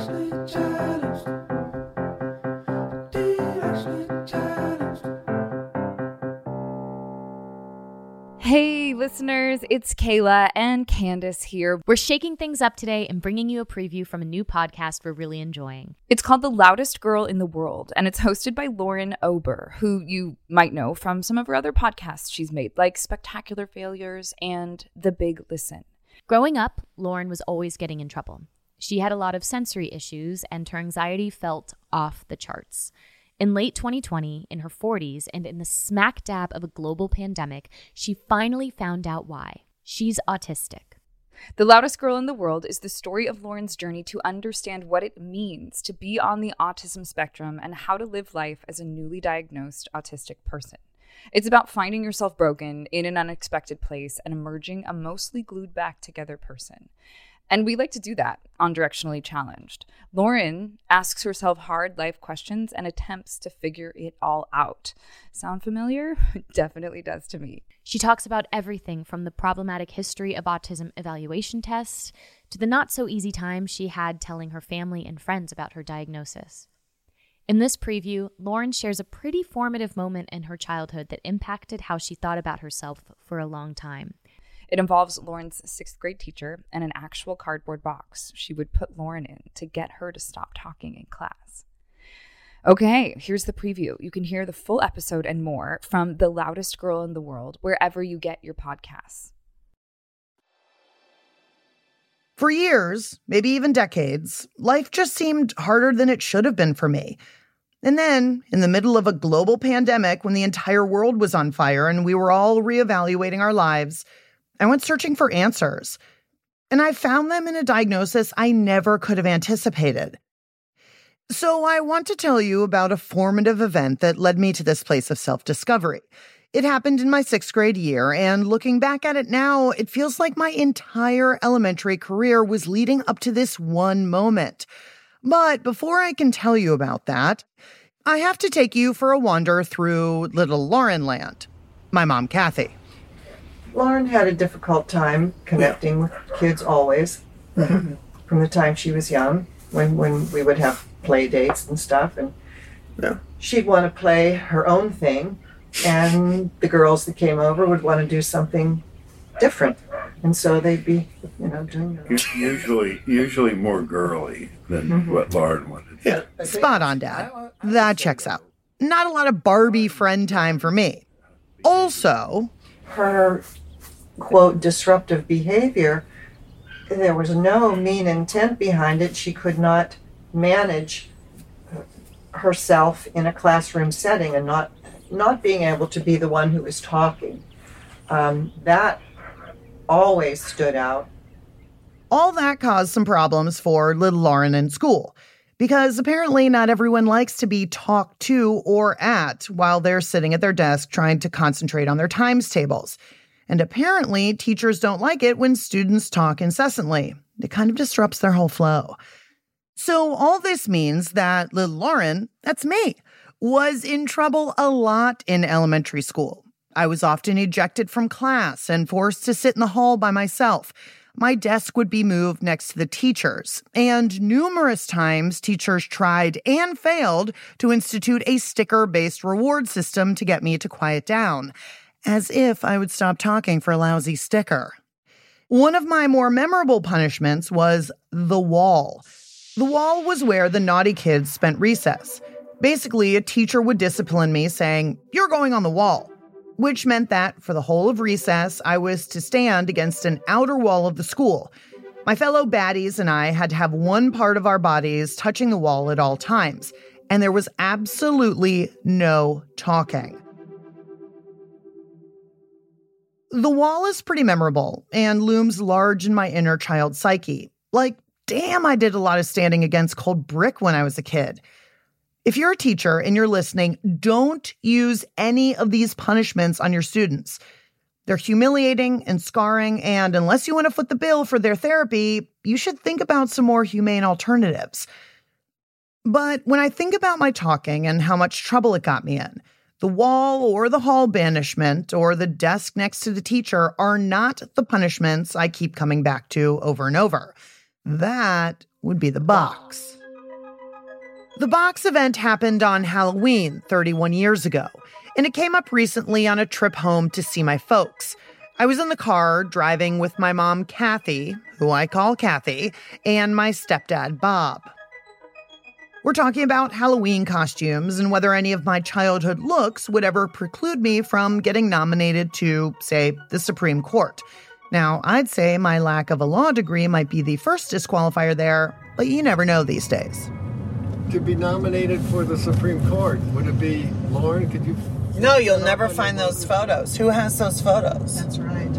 Directionally Challenged. Directionally Challenged. Hey listeners, it's Kayla and Candace here. We're shaking things up today and bringing you a preview from a new podcast we're really enjoying. It's called The Loudest Girl in the World, and it's hosted by Lauren Ober, who you might know from some of her other podcasts she's made, like Spectacular Failures and The Big Listen. Growing up, Lauren was always getting in trouble. She had a lot of sensory issues, and her anxiety felt off the charts. In late 2020, in her 40s, and in the smack dab of a global pandemic, she finally found out why. She's autistic. The Loudest Girl in the World is the story of Lauren's journey to understand what it means to be on the autism spectrum and how to live life as a newly diagnosed autistic person. It's about finding yourself broken in an unexpected place and emerging a mostly glued back together person. And we like to do that on Directionally Challenged. Lauren asks herself hard life questions and attempts to figure it all out. Sound familiar? It definitely does to me. She talks about everything from the problematic history of autism evaluation tests to the not-so-easy time she had telling her family and friends about her diagnosis. In this preview, Lauren shares a pretty formative moment in her childhood that impacted how she thought about herself for a long time. It involves Lauren's sixth grade teacher and an actual cardboard box she would put Lauren in to get her to stop talking in class. Okay, here's the preview. You can hear the full episode and more from The Loudest Girl in the World wherever you get your podcasts. For years, maybe even decades, life just seemed harder than it should have been for me. And then, in the middle of a global pandemic when the entire world was on fire and we were all reevaluating our lives, I went searching for answers. And I found them in a diagnosis I never could have anticipated. So I want to tell you about a formative event that led me to this place of self-discovery. It happened in my sixth grade year, and looking back at it now, it feels like my entire elementary career was leading up to this one moment. But before I can tell you about that, I have to take you for a wander through Little Lauren Land. My mom, Kathy. Lauren had a difficult time connecting with kids always from the time she was young, when we would have play dates and stuff. And she'd want to play her own thing, and the girls that came over would want to do something different. And so they'd be, doing their own. Usually more girly than what Lauren wanted. Yeah. Spot on, Dad. That checks out. Not a lot of Barbie friend time for me. Also, her, quote, disruptive behavior, there was no mean intent behind it. She could not manage herself in a classroom setting and not being able to be the one who was talking. That always stood out. All that caused some problems for little Lauren in school, because apparently not everyone likes to be talked to or at while they're sitting at their desk trying to concentrate on their times tables. And apparently teachers don't like it when students talk incessantly. It kind of disrupts their whole flow. So all this means that little Lauren, that's me, was in trouble a lot in elementary school. I was often ejected from class and forced to sit in the hall by myself. My desk would be moved next to the teacher's, and numerous times teachers tried and failed to institute a sticker-based reward system to get me to quiet down, as if I would stop talking for a lousy sticker. One of my more memorable punishments was the wall. The wall was where the naughty kids spent recess. Basically, a teacher would discipline me saying, "You're going on the wall," which meant that for the whole of recess, I was to stand against an outer wall of the school. My fellow baddies and I had to have one part of our bodies touching the wall at all times, and there was absolutely no talking. The wall is pretty memorable and looms large in my inner child psyche. Like, damn, I did a lot of standing against cold brick when I was a kid. If you're a teacher and you're listening, don't use any of these punishments on your students. They're humiliating and scarring, and unless you want to foot the bill for their therapy, you should think about some more humane alternatives. But when I think about my talking and how much trouble it got me in, the wall or the hall banishment or the desk next to the teacher are not the punishments I keep coming back to over and over. That would be the box. The box event happened on Halloween 31 years ago, and it came up recently on a trip home to see my folks. I was in the car driving with my mom, Kathy, who I call Kathy, and my stepdad, Bob. We're talking about Halloween costumes and whether any of my childhood looks would ever preclude me from getting nominated to, say, the Supreme Court. Now, I'd say my lack of a law degree might be the first disqualifier there, but you never know these days. To be nominated for the Supreme Court, would it be, Lauren, could you... No, you'll never find those photos. Who has those photos? That's right.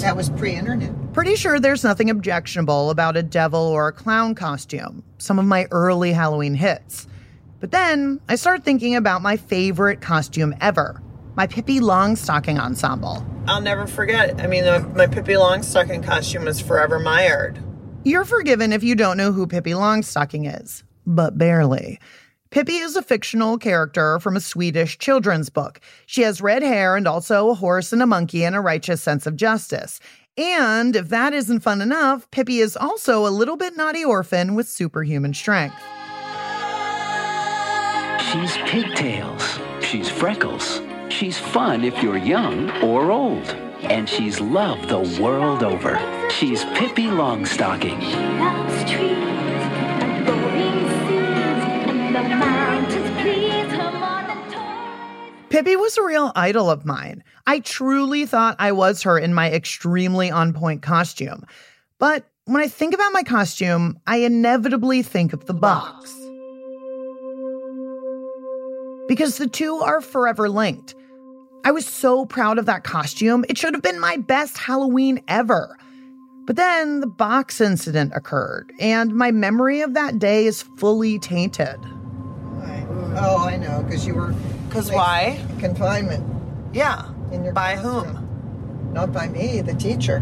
That was pre-internet. Pretty sure there's nothing objectionable about a devil or a clown costume, some of my early Halloween hits. But then I start thinking about my favorite costume ever, my Pippi Longstocking ensemble. I'll never forget. I mean, my Pippi Longstocking costume is forever mired. You're forgiven if you don't know who Pippi Longstocking is. But barely. Pippi is a fictional character from a Swedish children's book. She has red hair and also a horse and a monkey and a righteous sense of justice. And if that isn't fun enough, Pippi is also a little bit naughty orphan with superhuman strength. She's pigtails. She's freckles. She's fun if you're young or old. And she's loved the world over. She's Pippi Longstocking. She loves trees. Pippi was a real idol of mine. I truly thought I was her in my extremely on-point costume. But when I think about my costume, I inevitably think of the box. Because the two are forever linked. I was so proud of that costume. It should have been my best Halloween ever. But then the box incident occurred, and my memory of that day is fully tainted. Oh, I know, because you were... Because why? Confinement. Yeah. By classroom. Whom? Not by me, the teacher.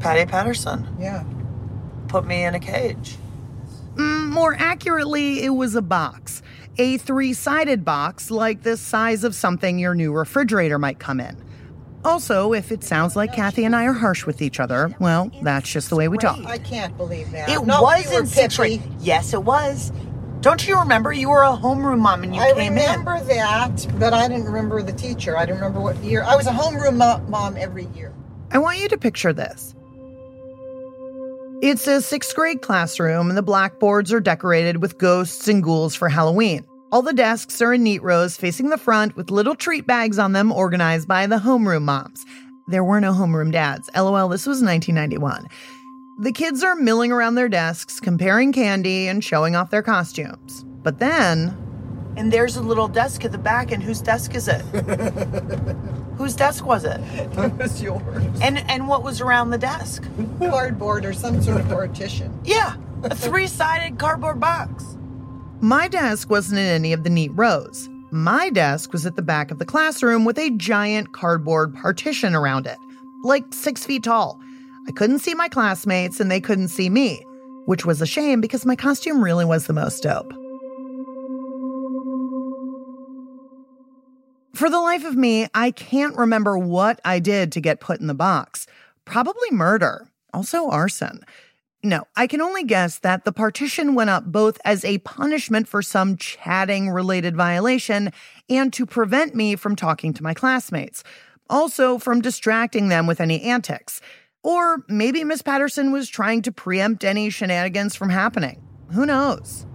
Patty Patterson. Yeah. Put me in a cage. More accurately, it was a box. A three-sided box like the size of something your new refrigerator might come in. Also, if it sounds like Kathy and I are harsh with each other, well, that's just the way we talk. I can't believe that. It was in 6th grade. Yes, it was. Don't you remember? You were a homeroom mom and you came in. I remember that, but I didn't remember the teacher. I don't remember what year. I was a homeroom mom every year. I want you to picture this. It's a 6th grade classroom, and the blackboards are decorated with ghosts and ghouls for Halloween. All the desks are in neat rows facing the front with little treat bags on them organized by the homeroom moms. There were no homeroom dads. LOL, this was 1991. The kids are milling around their desks, comparing candy and showing off their costumes. But then... And there's a little desk at the back, and whose desk is it? Whose desk was it? It was yours. And what was around the desk? Cardboard or some sort of partition. Yeah, a three-sided cardboard box. My desk wasn't in any of the neat rows. My desk was at the back of the classroom with a giant cardboard partition around it, like 6 feet tall. I couldn't see my classmates, and they couldn't see me, which was a shame because my costume really was the most dope. For the life of me, I can't remember what I did to get put in the box. Probably murder, also arson. No, I can only guess that the partition went up both as a punishment for some chatting-related violation and to prevent me from talking to my classmates, also from distracting them with any antics. Or maybe Miss Patterson was trying to preempt any shenanigans from happening. Who knows?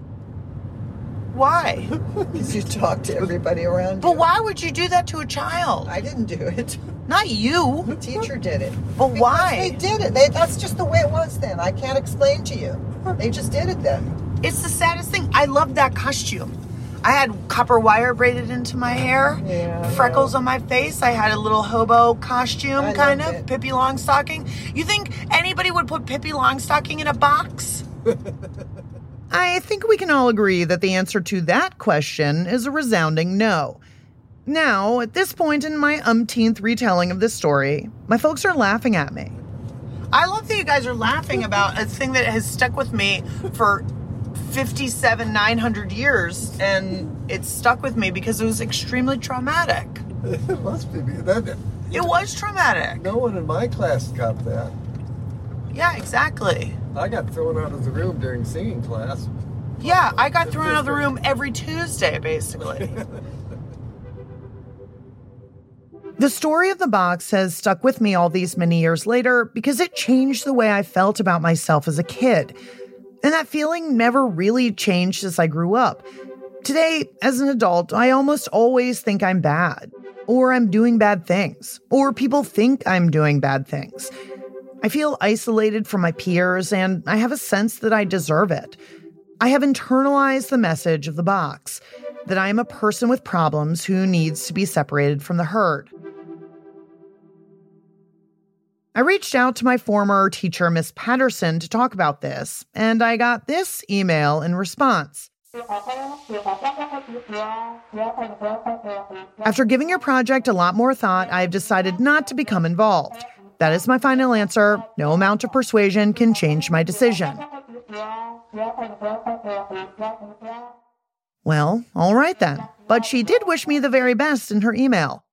Why? Because you talk to everybody around you. But why would you do that to a child? I didn't do it. Not you. The teacher did it. But because why? They did it. That's just the way it was then. I can't explain to you. They just did it then. It's the saddest thing. I loved that costume. I had copper wire braided into my hair, freckles on my face. I had a little hobo costume, kind of. Pippi Longstocking. You think anybody would put Pippi Longstocking in a box? I think we can all agree that the answer to that question is a resounding no. Now, at this point in my umpteenth retelling of this story, my folks are laughing at me. I love that you guys are laughing about a thing that has stuck with me for 900 years, and it stuck with me because it was extremely traumatic. It must be. It was traumatic. No one in my class got that. Yeah, exactly. I got thrown out of the room during singing class. Yeah, I got thrown out of the room every Tuesday, basically. The story of the box has stuck with me all these many years later because it changed the way I felt about myself as a kid. And that feeling never really changed as I grew up. Today, as an adult, I almost always think I'm bad, or I'm doing bad things, or people think I'm doing bad things. I feel isolated from my peers, and I have a sense that I deserve it. I have internalized the message of the box, that I am a person with problems who needs to be separated from the herd. I reached out to my former teacher, Miss Patterson, to talk about this, and I got this email in response. After giving your project a lot more thought, I have decided not to become involved. That is my final answer. No amount of persuasion can change my decision. Well, all right then. But she did wish me the very best in her email.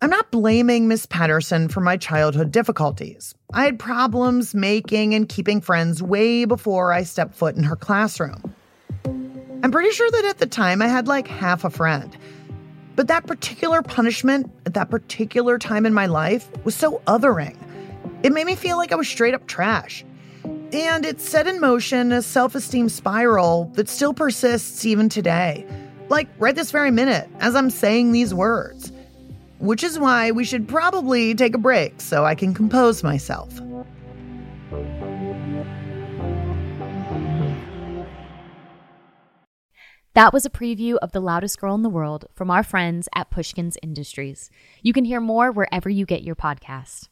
I'm not blaming Miss Patterson for my childhood difficulties. I had problems making and keeping friends way before I stepped foot in her classroom. I'm pretty sure that at the time I had like half a friend. But that particular punishment at that particular time in my life was so othering. It made me feel like I was straight up trash. And it set in motion a self-esteem spiral that still persists even today. Like right this very minute as I'm saying these words. Which is why we should probably take a break so I can compose myself. That was a preview of The Loudest Girl in the World from our friends at Pushkin's Industries. You can hear more wherever you get your podcast.